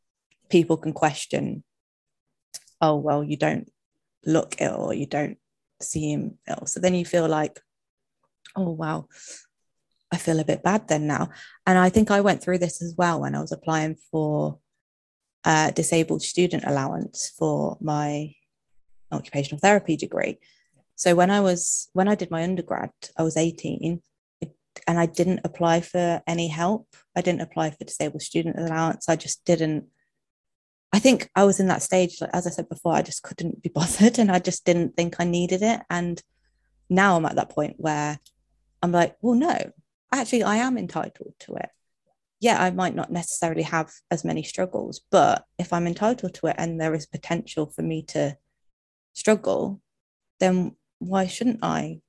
people can question, oh, well, you don't look ill or you don't seem ill. So then you feel like, oh, wow, I feel a bit bad then now. And I think I went through this as well when I was applying for uh, disabled student allowance for my occupational therapy degree. So when I was, when I did my undergrad, I was eighteen and I didn't apply for any help. I didn't apply for disabled student allowance. I just didn't. I think I was in that stage, like, as I said before, I just couldn't be bothered and I just didn't think I needed it. And now I'm at that point where I'm like, well, no, actually I am entitled to it. Yeah, I might not necessarily have as many struggles, but if I'm entitled to it and there is potential for me to struggle, then why shouldn't I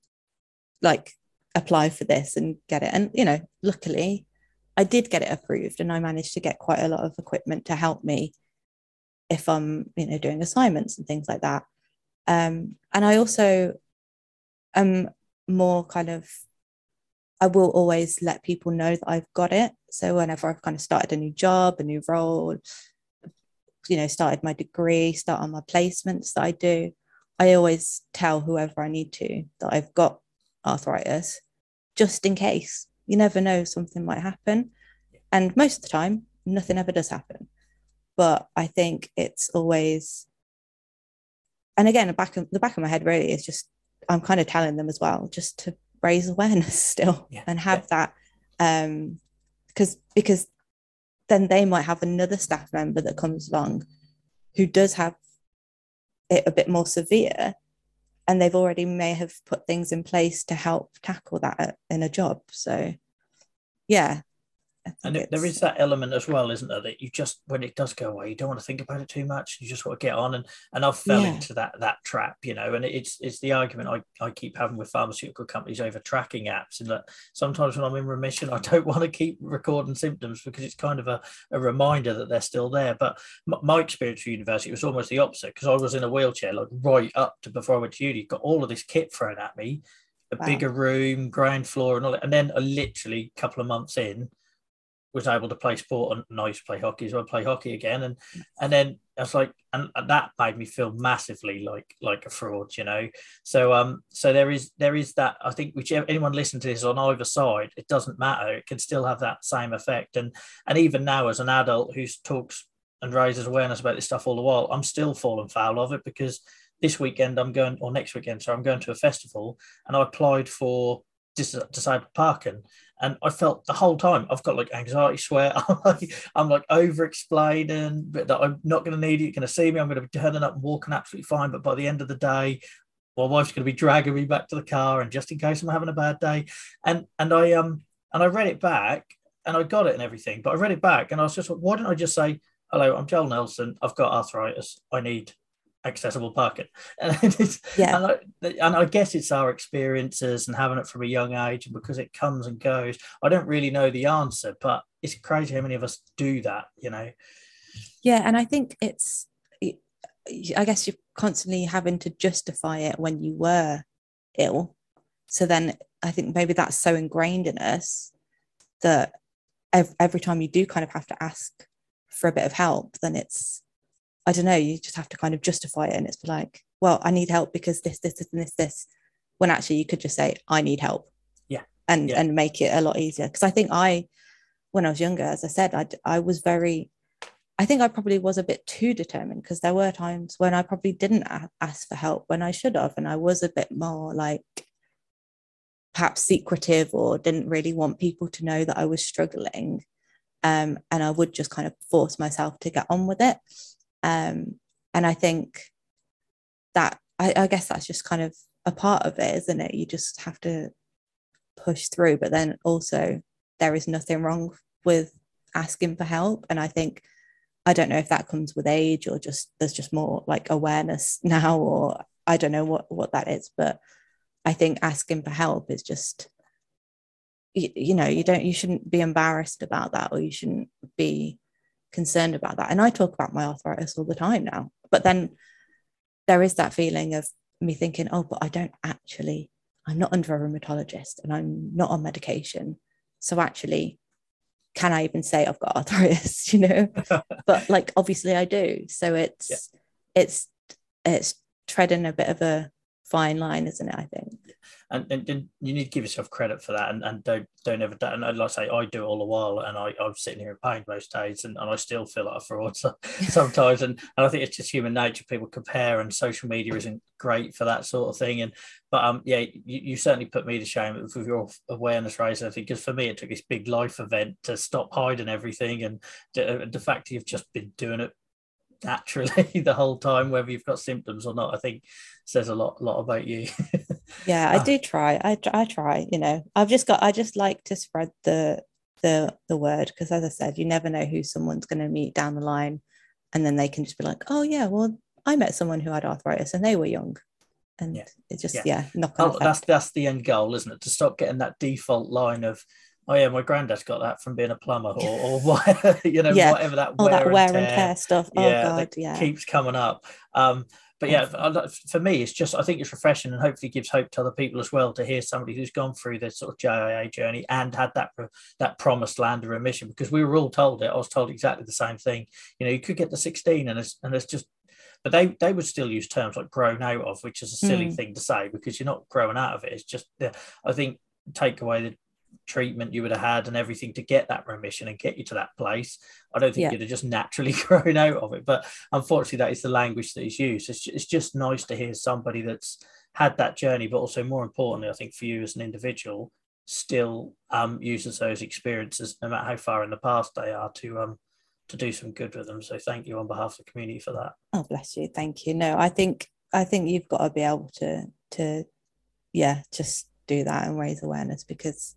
like apply for this and get it? And, you know, luckily I did get it approved and I managed to get quite a lot of equipment to help me if I'm, you know, doing assignments and things like that. Um, and I also am more kind of, I will always let people know that I've got it. So whenever I've kind of started a new job, a new role, you know, started my degree, start on my placements that I do, I always tell whoever I need to that I've got arthritis, just in case. You never know, something might happen. And most of the time, nothing ever does happen. But I think it's always, and again, the back of, the back of my head really is just, I'm kind of telling them as well, just to raise awareness still yeah, and have yeah. that, um, because because then they might have another staff member that comes along who does have it a bit more severe, and they've already may have put things in place to help tackle that in a job. So, yeah. And there is that element as well, isn't there, that you just, when it does go away, you don't want to think about it too much. You just want to get on. And and I've fell yeah. into that that trap, you know, and it's it's the argument I, I keep having with pharmaceutical companies over tracking apps. And that sometimes when I'm in remission, I don't want to keep recording symptoms because it's kind of a, a reminder that they're still there. But my experience at university was almost the opposite, because I was in a wheelchair, like right up to before I went to uni, got all of this kit thrown at me, a wow. bigger room, ground floor and all that. And then I literally a couple of months in, was able to play sport, and I used to play hockey, so I play hockey again, and and then I was like, and, and that made me feel massively like like a fraud, you know. So um, so there is there is that. I think whichever anyone listening to this on either side, it doesn't matter. It can still have that same effect, and and even now as an adult who talks and raises awareness about this stuff all the while, I'm still falling foul of it, because this weekend I'm going, or next weekend, so I'm going to a festival, and I applied for dis- disabled parking. And I felt the whole time, I've got like anxiety sweat. I'm like, I'm like over explaining that I'm not going to need it. You're going to see me. I'm going to be turning up and walking absolutely fine. But by the end of the day, my wife's going to be dragging me back to the car. And just in case I'm having a bad day. And, and I, um, and I read it back and I got it and everything, but I read it back and I was just like, why don't I just say, hello, I'm Joel Nelson. I've got arthritis. I need accessible parking. And, it's, yeah. and, I, and I guess it's our experiences and having it from a young age, and because it comes and goes, I don't really know the answer, but it's crazy how many of us do that, you know. Yeah, and I think it's, I guess you're constantly having to justify it when you were ill. So then I think maybe that's so ingrained in us that every time you do kind of have to ask for a bit of help, then it's, I don't know, you just have to kind of justify it. And it's like, well, I need help because this, this, this, and this, this, when actually you could just say, I need help. Yeah. And yeah. and make it a lot easier. Because I think I, when I was younger, as I said, I, I was very, I think I probably was a bit too determined, because there were times when I probably didn't ask for help when I should have, and I was a bit more like perhaps secretive, or didn't really want people to know that I was struggling, um, and I would just kind of force myself to get on with it, um, and I think that I, I guess that's just kind of a part of it, isn't it? You just have to push through, but then also there is nothing wrong with asking for help. And I think, I don't know if that comes with age, or just there's just more like awareness now, or I don't know what what that is, but I think asking for help is just, you, you know, you don't you shouldn't be embarrassed about that, or you shouldn't be concerned about that. And I talk about my arthritis all the time now, but then there is that feeling of me thinking, oh, but I don't actually, I'm not under a rheumatologist, and I'm not on medication, so actually can I even say I've got arthritis, you know? But like, obviously I do. So it's, yeah. it's, it's treading a bit of a fine line, isn't it? I think. And, and, and you need to give yourself credit for that, and, and don't, don't ever, and like I say, I do it all the while, and I, I'm sitting here in pain most days, and, and I still feel like a fraud sometimes. and, and I think it's just human nature. People compare, and social media isn't great for that sort of thing. And, but um, yeah, you, you certainly put me to shame with your awareness raise, I think, because for me, it took this big life event to stop hiding everything. And the, the fact that you've just been doing it naturally the whole time, whether you've got symptoms or not, I think says a lot lot about you. Yeah, I do try. I, I try, you know, I've just got, I just like to spread the the the word, because as I said, you never know who someone's going to meet down the line, and then they can just be like, oh yeah, well, I met someone who had arthritis and they were young. And yeah. It just, yeah, yeah knock on oh, that's, that's the end goal, isn't it? To stop getting that default line of, oh yeah, my granddad's got that from being a plumber, or, or whatever, you know, yeah. whatever that, wear, that and wear and tear stuff. Oh, yeah, God, that yeah. keeps coming up. Um, but yeah, for me, it's just, I think it's refreshing, and hopefully gives hope to other people as well, to hear somebody who's gone through this sort of J I A journey and had that that promised land of remission, because we were all told it. I was told exactly the same thing. You know, you could get the sixteen, and it's, and it's just, but they, they would still use terms like grown out of, which is a silly mm. thing to say, because you're not growing out of it. It's just, yeah, I think, take away the treatment you would have had and everything to get that remission and get you to that place, I don't think yeah. you'd have just naturally grown out of it. But unfortunately, that is the language that is used. It's, it's just nice to hear somebody that's had that journey, but also more importantly, I think for you as an individual, still um, uses those experiences, no matter how far in the past they are, to um, to do some good with them. So thank you on behalf of the community for that. Oh, bless you. Thank you. No, I think I think you've got to be able to to yeah, just do that and raise awareness, because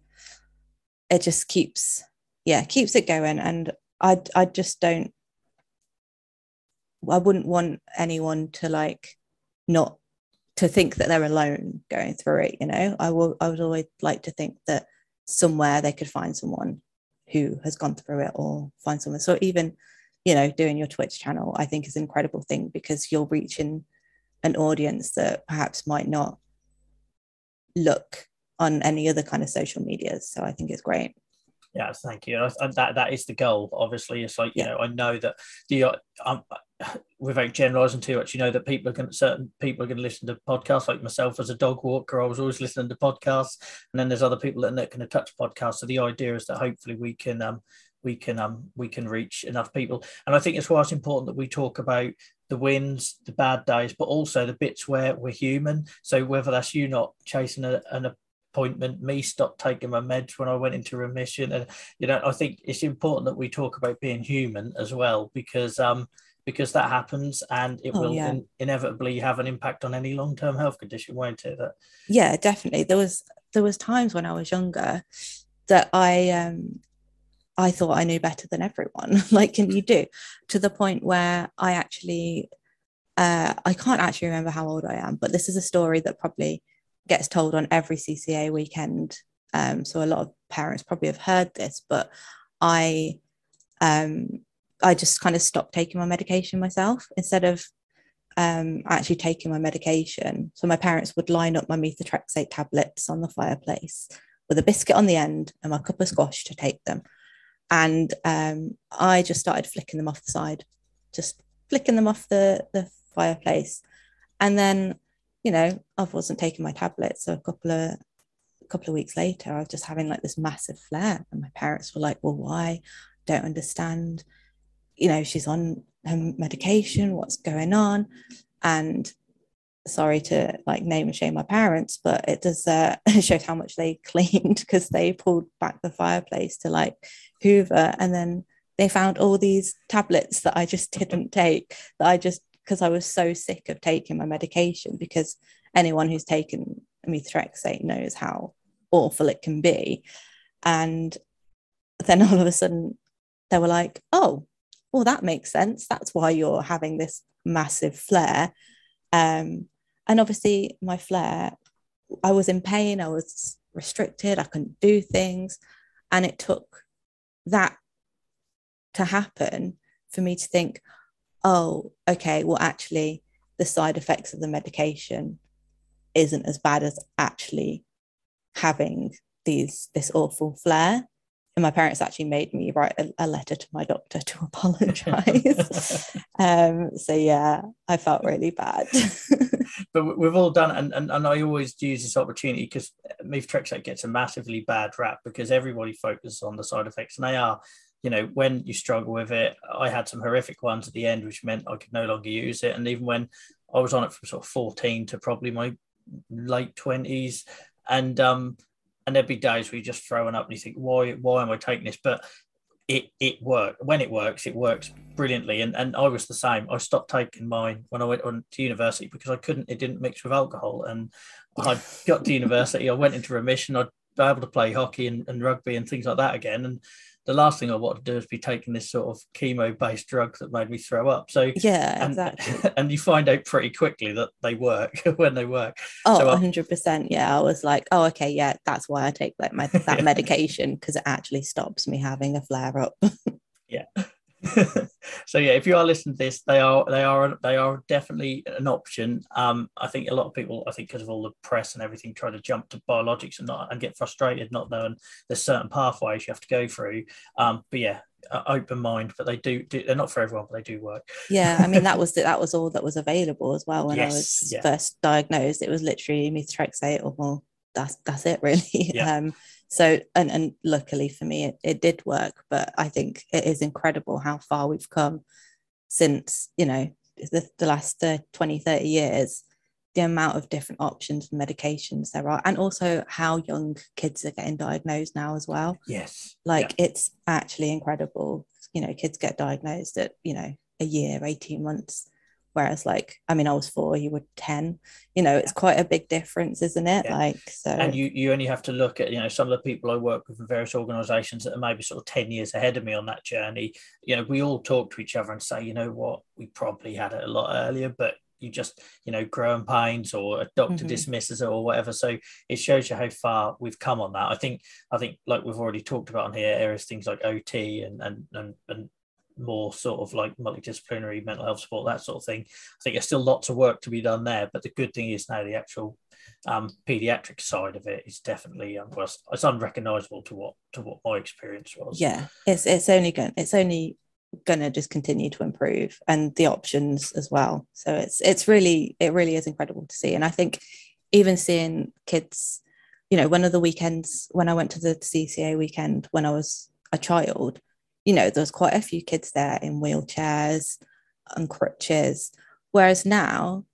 it just keeps, yeah, keeps it going. And I, I just don't, I wouldn't want anyone to like, not to think that they're alone going through it. You know, I will, I would always like to think that somewhere they could find someone who has gone through it, or find someone. So even, you know, doing your Twitch channel, I think is an incredible thing, because you're reaching an audience that perhaps might not look on any other kind of social medias. So I think it's great. Yeah, thank you. And that, that is the goal, obviously. It's like, you yeah. know, I know that the um, without generalising too much, you know, that people are going to, certain people are going to listen to podcasts, like myself as a dog walker, I was always listening to podcasts, and then there's other people that are not going to touch podcasts. So the idea is that hopefully we can um we can um we can reach enough people. And I think it's why it's important that we talk about the wins, the bad days, but also the bits where we're human. So whether that's you not chasing a, an a, appointment, me stopped taking my meds when I went into remission, and you know, I think it's important that we talk about being human as well, because um because that happens, and it oh, will yeah. in- inevitably have an impact on any long-term health condition, won't it? That- yeah, definitely. There was there was times when I was younger that I um I thought I knew better than everyone, like can you do, to the point where I actually uh I can't actually remember how old I am, but this is a story that probably gets told on every C C A weekend, um so a lot of parents probably have heard this, but I um I just kind of stopped taking my medication myself. Instead of um actually taking my medication, so my parents would line up my methotrexate tablets on the fireplace with a biscuit on the end and my cup of squash to take them, and um I just started flicking them off the side, just flicking them off the the fireplace. And then, you know, I wasn't taking my tablets, so a couple of a couple of weeks later, I was just having like this massive flare, and my parents were like, well, why? Don't understand. you know, she's on her medication, what's going on? And sorry to like name and shame my parents, but it does uh showed how much they cleaned, because they pulled back the fireplace to like hoover, and then they found all these tablets that I just didn't take, that I just, because I was so sick of taking my medication, because anyone who's taken methotrexate knows how awful it can be. And then all of a sudden they were like, oh, well, that makes sense, that's why you're having this massive flare. Um, and obviously my flare, I was in pain, I was restricted, I couldn't do things, and it took that to happen for me to think, oh, okay, well, actually the side effects of the medication isn't as bad as actually having these this awful flare. And my parents actually made me write a, a letter to my doctor to apologise. um, so, yeah, I felt really bad. But we've all done, and, and, and I always use this opportunity, because methotrexate gets a massively bad rap because everybody focuses on the side effects, and they are, you know, when you struggle with it. I had some horrific ones at the end, which meant I could no longer use it. And even when I was on it from sort of fourteen to probably my late twenties, and um. And there'd be days where you're just throwing up and you think, why why am I taking this? But it it worked. When it works, it works brilliantly. And and I was the same. I stopped taking mine when I went on to university, because I couldn't, it didn't mix with alcohol. And when I got to university, I went into remission. I'd be able to play hockey and, and rugby and things like that again. And the last thing I wanted to do is be taking this sort of chemo-based drug that made me throw up. So yeah, and, exactly. And you find out pretty quickly that they work when they work. Oh, so one hundred percent. Yeah, I was like, oh, okay, yeah, that's why I take like my that yeah. medication, because it actually stops me having a flare-up. Yeah. So yeah, if you are listening to this, they are they are they are definitely an option. Um, I think a lot of people, I think because of all the press and everything, try to jump to biologics and not and get frustrated not knowing there's certain pathways you have to go through. Um, but yeah, open mind. But they do, do they're not for everyone, but they do work. Yeah, I mean that was the, that was all that was available as well when yes, I was yeah. first diagnosed. It was literally methotrexate or well, that's that's it really. Yeah. Um, So, and, and luckily for me, it, it did work, but I think it is incredible how far we've come since, you know, the, the last uh, twenty, thirty years, the amount of different options and medications there are, and also how young kids are getting diagnosed now as well. Yes. Like yeah. It's actually incredible. You know, kids get diagnosed at, you know, a year, eighteen months. Whereas like, I mean, I was four, you were ten, you know, it's quite a big difference, isn't it? Yeah. Like, so. And you, you only have to look at, you know, some of the people I work with in various organisations that are maybe sort of ten years ahead of me on that journey. You know, we all talk to each other and say, you know what, we probably had it a lot earlier, but you just, you know, growing pains or a doctor mm-hmm. dismisses it or whatever. So it shows you how far we've come on that. I think, I think like we've already talked about on here, areas, things like O T and, and, and, and, more sort of like multidisciplinary mental health support, that sort of thing. I think there's still lots of work to be done there, but the good thing is now the actual um pediatric side of it is definitely um, well, it's unrecognizable to what to what my experience was. Yeah, it's it's only going it's only gonna just continue to improve, and the options as well. So it's it's really it really is incredible to see. And I think even seeing kids, you know, one of the weekends when I went to the C C A weekend when I was a child, you know, there was quite a few kids there in wheelchairs and crutches, whereas now,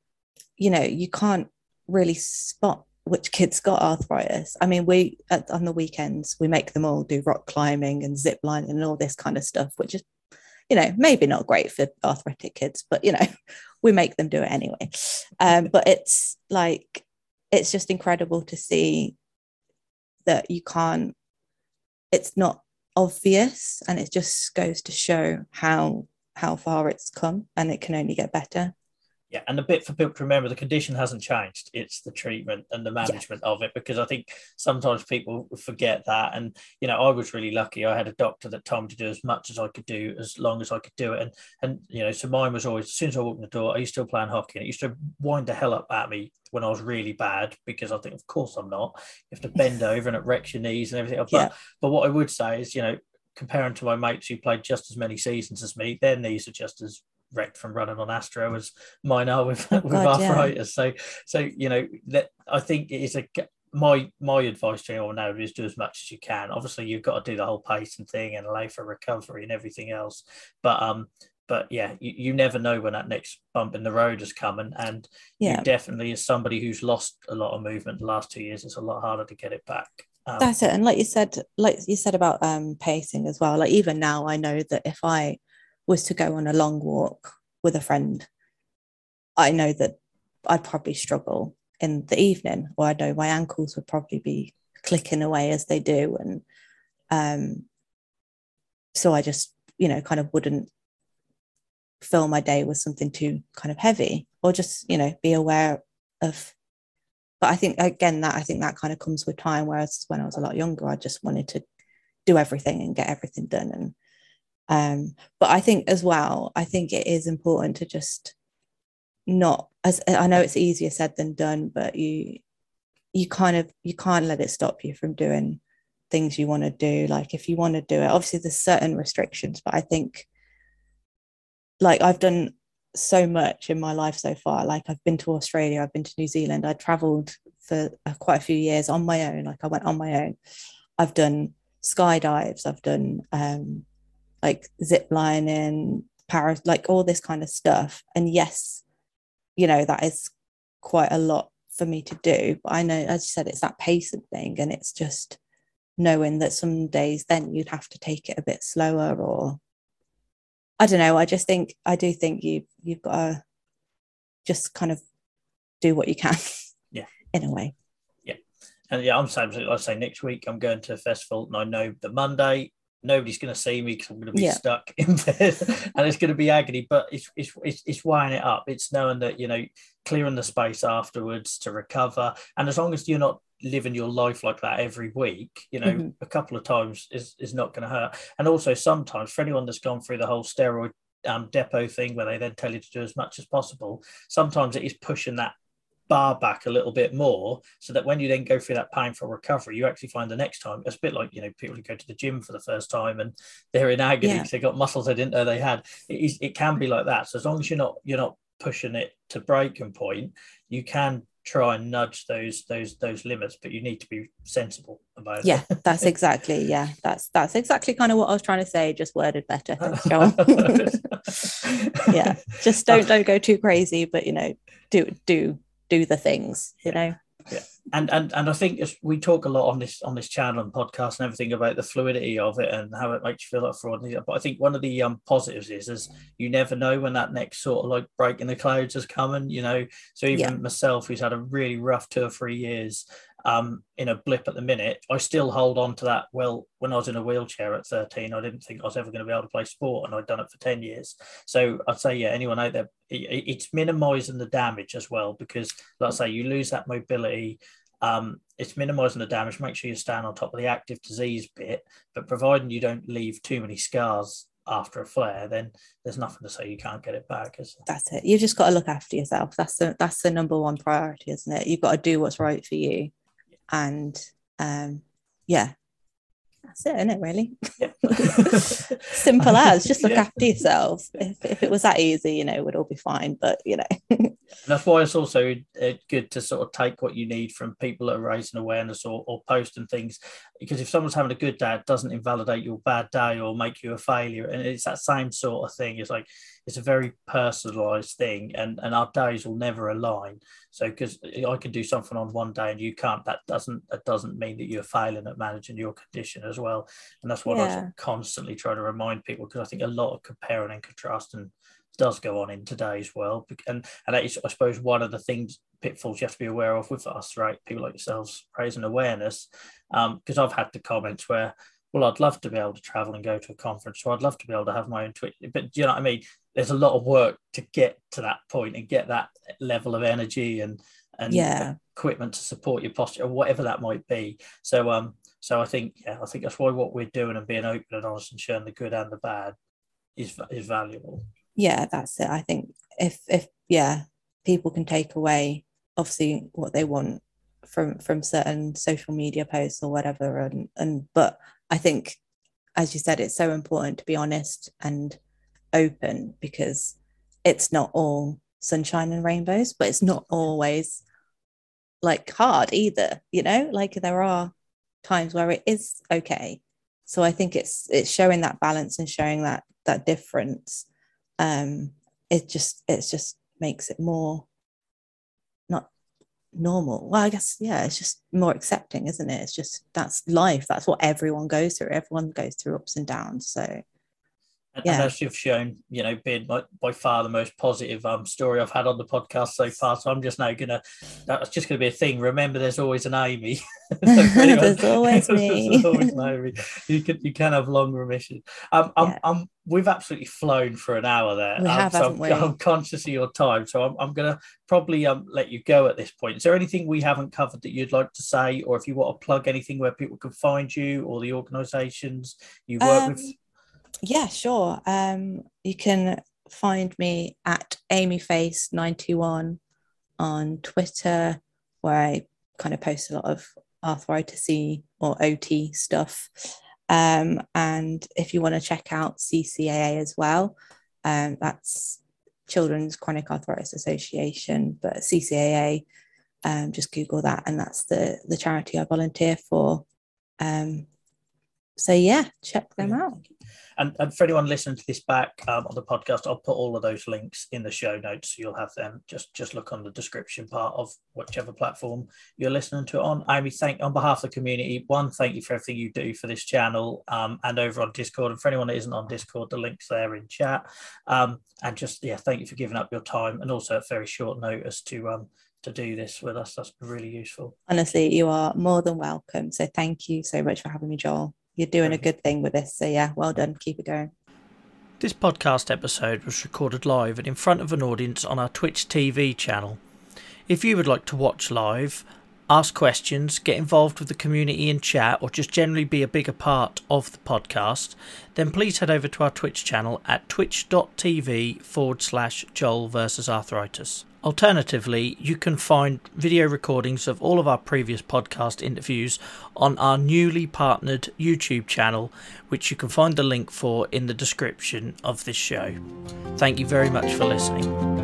you know, you can't really spot which kids got arthritis. I mean, we at, on the weekends we make them all do rock climbing and zip lining and all this kind of stuff, which is, you know, maybe not great for arthritic kids, but you know, we make them do it anyway. Um, but it's like it's just incredible to see that you can't. It's not obvious, and it just goes to show how how far it's come, and it can only get better. Yeah, and a bit for people to remember, the condition hasn't changed, it's the treatment and the management yeah. of it, because I think sometimes people forget that. And you know, I was really lucky, I had a doctor that told me to do as much as I could do as long as I could do it, and and you know, so mine was always, as soon as I walked in the door, are you still playing hockey? And it used to wind the hell up at me when I was really bad, because I think, of course I'm not, you have to bend over and it wrecks your knees and everything. But, yeah. but what I would say is, you know, comparing to my mates who played just as many seasons as me, their knees are just as wrecked from running on Astro as mine are with, oh, with God, arthritis. Yeah. So, so you know, that I think it is a my my advice to anyone now is do as much as you can. Obviously, you've got to do the whole pacing thing and allow for recovery and everything else. But um, but yeah, you, you never know when that next bump in the road is coming. And yeah. you definitely, as somebody who's lost a lot of movement the last two years, it's a lot harder to get it back. Um, That's it. And like you said, like you said about um pacing as well. Like even now, I know that if I was to go on a long walk with a friend, I know that I'd probably struggle in the evening, or I know my ankles would probably be clicking away as they do. And um, so I just, you know, kind of wouldn't fill my day with something too kind of heavy, or just, you know, be aware of. But I think, again, that I think that kind of comes with time, whereas when I was a lot younger, I just wanted to do everything and get everything done. And um, but I think as well, I think it is important to just not, as I know it's easier said than done, but you you kind of you can't let it stop you from doing things you want to do. Like if you want to do it, obviously there's certain restrictions, but I think like I've done so much in my life so far. Like I've been to Australia, I've been to New Zealand, I traveled for quite a few years on my own. Like I went on my own. I've done skydives, I've done um like zip lining, para, like all this kind of stuff. And yes, you know, that is quite a lot for me to do. But I know, as you said, it's that pacing thing. And it's just knowing that some days then you'd have to take it a bit slower, or I don't know. I just think, I do think you, you've got to just kind of do what you can. Yeah. In a way. Yeah. And yeah, I'm saying, like I say, next week I'm going to a festival, and I know that Monday nobody's going to see me because I'm going to be yeah. stuck in bed, and it's going to be agony. But it's, it's it's it's wiring it up. It's knowing that, you know, clearing the space afterwards to recover. And as long as you're not living your life like that every week, you know, mm-hmm. a couple of times is, is not going to hurt. And also sometimes for anyone that's gone through the whole steroid um, depot thing, where they then tell you to do as much as possible, sometimes it is pushing that bar back a little bit more, so that when you then go through that pain for recovery, you actually find the next time it's a bit like, you know, people who go to the gym for the first time and they're in agony yeah. because they got muscles they didn't know they had. It, it can be like that. So as long as you're not you're not pushing it to breaking point, you can try and nudge those those those limits, but you need to be sensible about it. Yeah, that's exactly yeah that's that's exactly kind of what I was trying to say, just worded better. Thanks, Joel. Yeah, just don't don't go too crazy, but you know, do do do the things, you yeah. know. Yeah. And and and I think we talk a lot on this on this channel and podcast and everything about the fluidity of it and how it makes you feel like fraud. But I think one of the um positives is is you never know when that next sort of like break in the clouds is coming, you know. So even yeah. myself, who's had a really rough two or three years um in a blip at the minute, I still hold on to that. Well, when I was in a wheelchair at thirteen, I didn't think I was ever going to be able to play sport, and I'd done it for ten years. So I'd say, yeah, anyone out there, it's minimizing the damage as well, because like I say, you lose that mobility. Um, it's minimizing the damage. Make sure you stand on top of the active disease bit, but providing you don't leave too many scars after a flare, then there's nothing to say you can't get it back, is there? That's it. You've just got to look after yourself. That's the that's the number one priority, isn't it? You've got to do what's right for you. And um, yeah, that's it, isn't it, really? Yeah. Simple as, just look yeah. after yourself. If, if it was that easy, you know, we'd all be fine. But, you know. That's why it's also good to sort of take what you need from people that are raising awareness or, or posting things, because if someone's having a good day, it doesn't invalidate your bad day or make you a failure. And it's that same sort of thing. It's like, it's a very personalized thing, and, and our days will never align. So because I can do something on one day and you can't, that doesn't that doesn't mean that you're failing at managing your condition as well. And that's what yeah. I constantly try to remind people, because I think a lot of comparing and contrasting does go on in today's world. And, and that is, I suppose, one of the things, pitfalls you have to be aware of with us, right? People like yourselves raising awareness, because um, I've had the comments where, well, I'd love to be able to travel and go to a conference, or I'd love to be able to have my own Twitch. But do you know what I mean? There's a lot of work to get to that point and get that level of energy and and yeah. equipment to support your posture or whatever that might be. So um, so I think yeah, I think that's why what we're doing and being open and honest and sharing the good and the bad is is valuable. Yeah, that's it. I think if if yeah, people can take away obviously what they want from from certain social media posts or whatever, and and but I think, as you said, it's so important to be honest and open, because it's not all sunshine and rainbows, but it's not always like hard either, you know, like there are times where it is okay. So I think it's it's showing that balance and showing that that difference. Um, it just it's just makes it more not normal. Well, I guess yeah, it's just more accepting, isn't it? It's just that's life. That's what everyone goes through. Everyone goes through ups and downs. So yeah. And as you've shown, you know, being by, by far the most positive um story I've had on the podcast so far. So I'm just now gonna that's just gonna be a thing. Remember, there's always an Amy. There's always me. There's always an Amy. You can you can have long remission. Um, I'm yeah. I'm we've absolutely flown for an hour there. We um, have, so haven't I'm, we? I'm conscious of your time, so I'm I'm gonna probably um let you go at this point. Is there anything we haven't covered that you'd like to say, or if you want to plug anything where people can find you or the organisations you work um, with? Yeah, sure. Um, you can find me at amy face ninety-one on Twitter, where I kind of post a lot of arthritis-y or O T stuff. Um, and if you want to check out C C A A as well, um, that's Children's Chronic Arthritis Association, but C C A A, um, just Google that, and that's the, the charity I volunteer for. Um, so yeah, check them yeah. out. And, and for anyone listening to this back um, on the podcast, I'll put all of those links in the show notes. So you'll have them. Just just look on the description part of whichever platform you're listening to it on. Amy, thank on behalf of the community, one, thank you for everything you do for this channel um, and over on Discord. And for anyone that isn't on Discord, the link's there in chat. Um, and just, yeah, thank you for giving up your time and also at very short notice to um, to do this with us. That's really useful. Honestly, you are more than welcome. So thank you so much for having me, Joel. You're doing a good thing with this. So yeah, well done. Keep it going. This podcast episode was recorded live and in front of an audience on our Twitch T V channel. If you would like to watch live, ask questions, get involved with the community in chat, or just generally be a bigger part of the podcast, then please head over to our Twitch channel at twitch.tv forward slash Joel versus Arthritis. Alternatively, you can find video recordings of all of our previous podcast interviews on our newly partnered YouTube channel, which you can find the link for in the description of this show. Thank you very much for listening.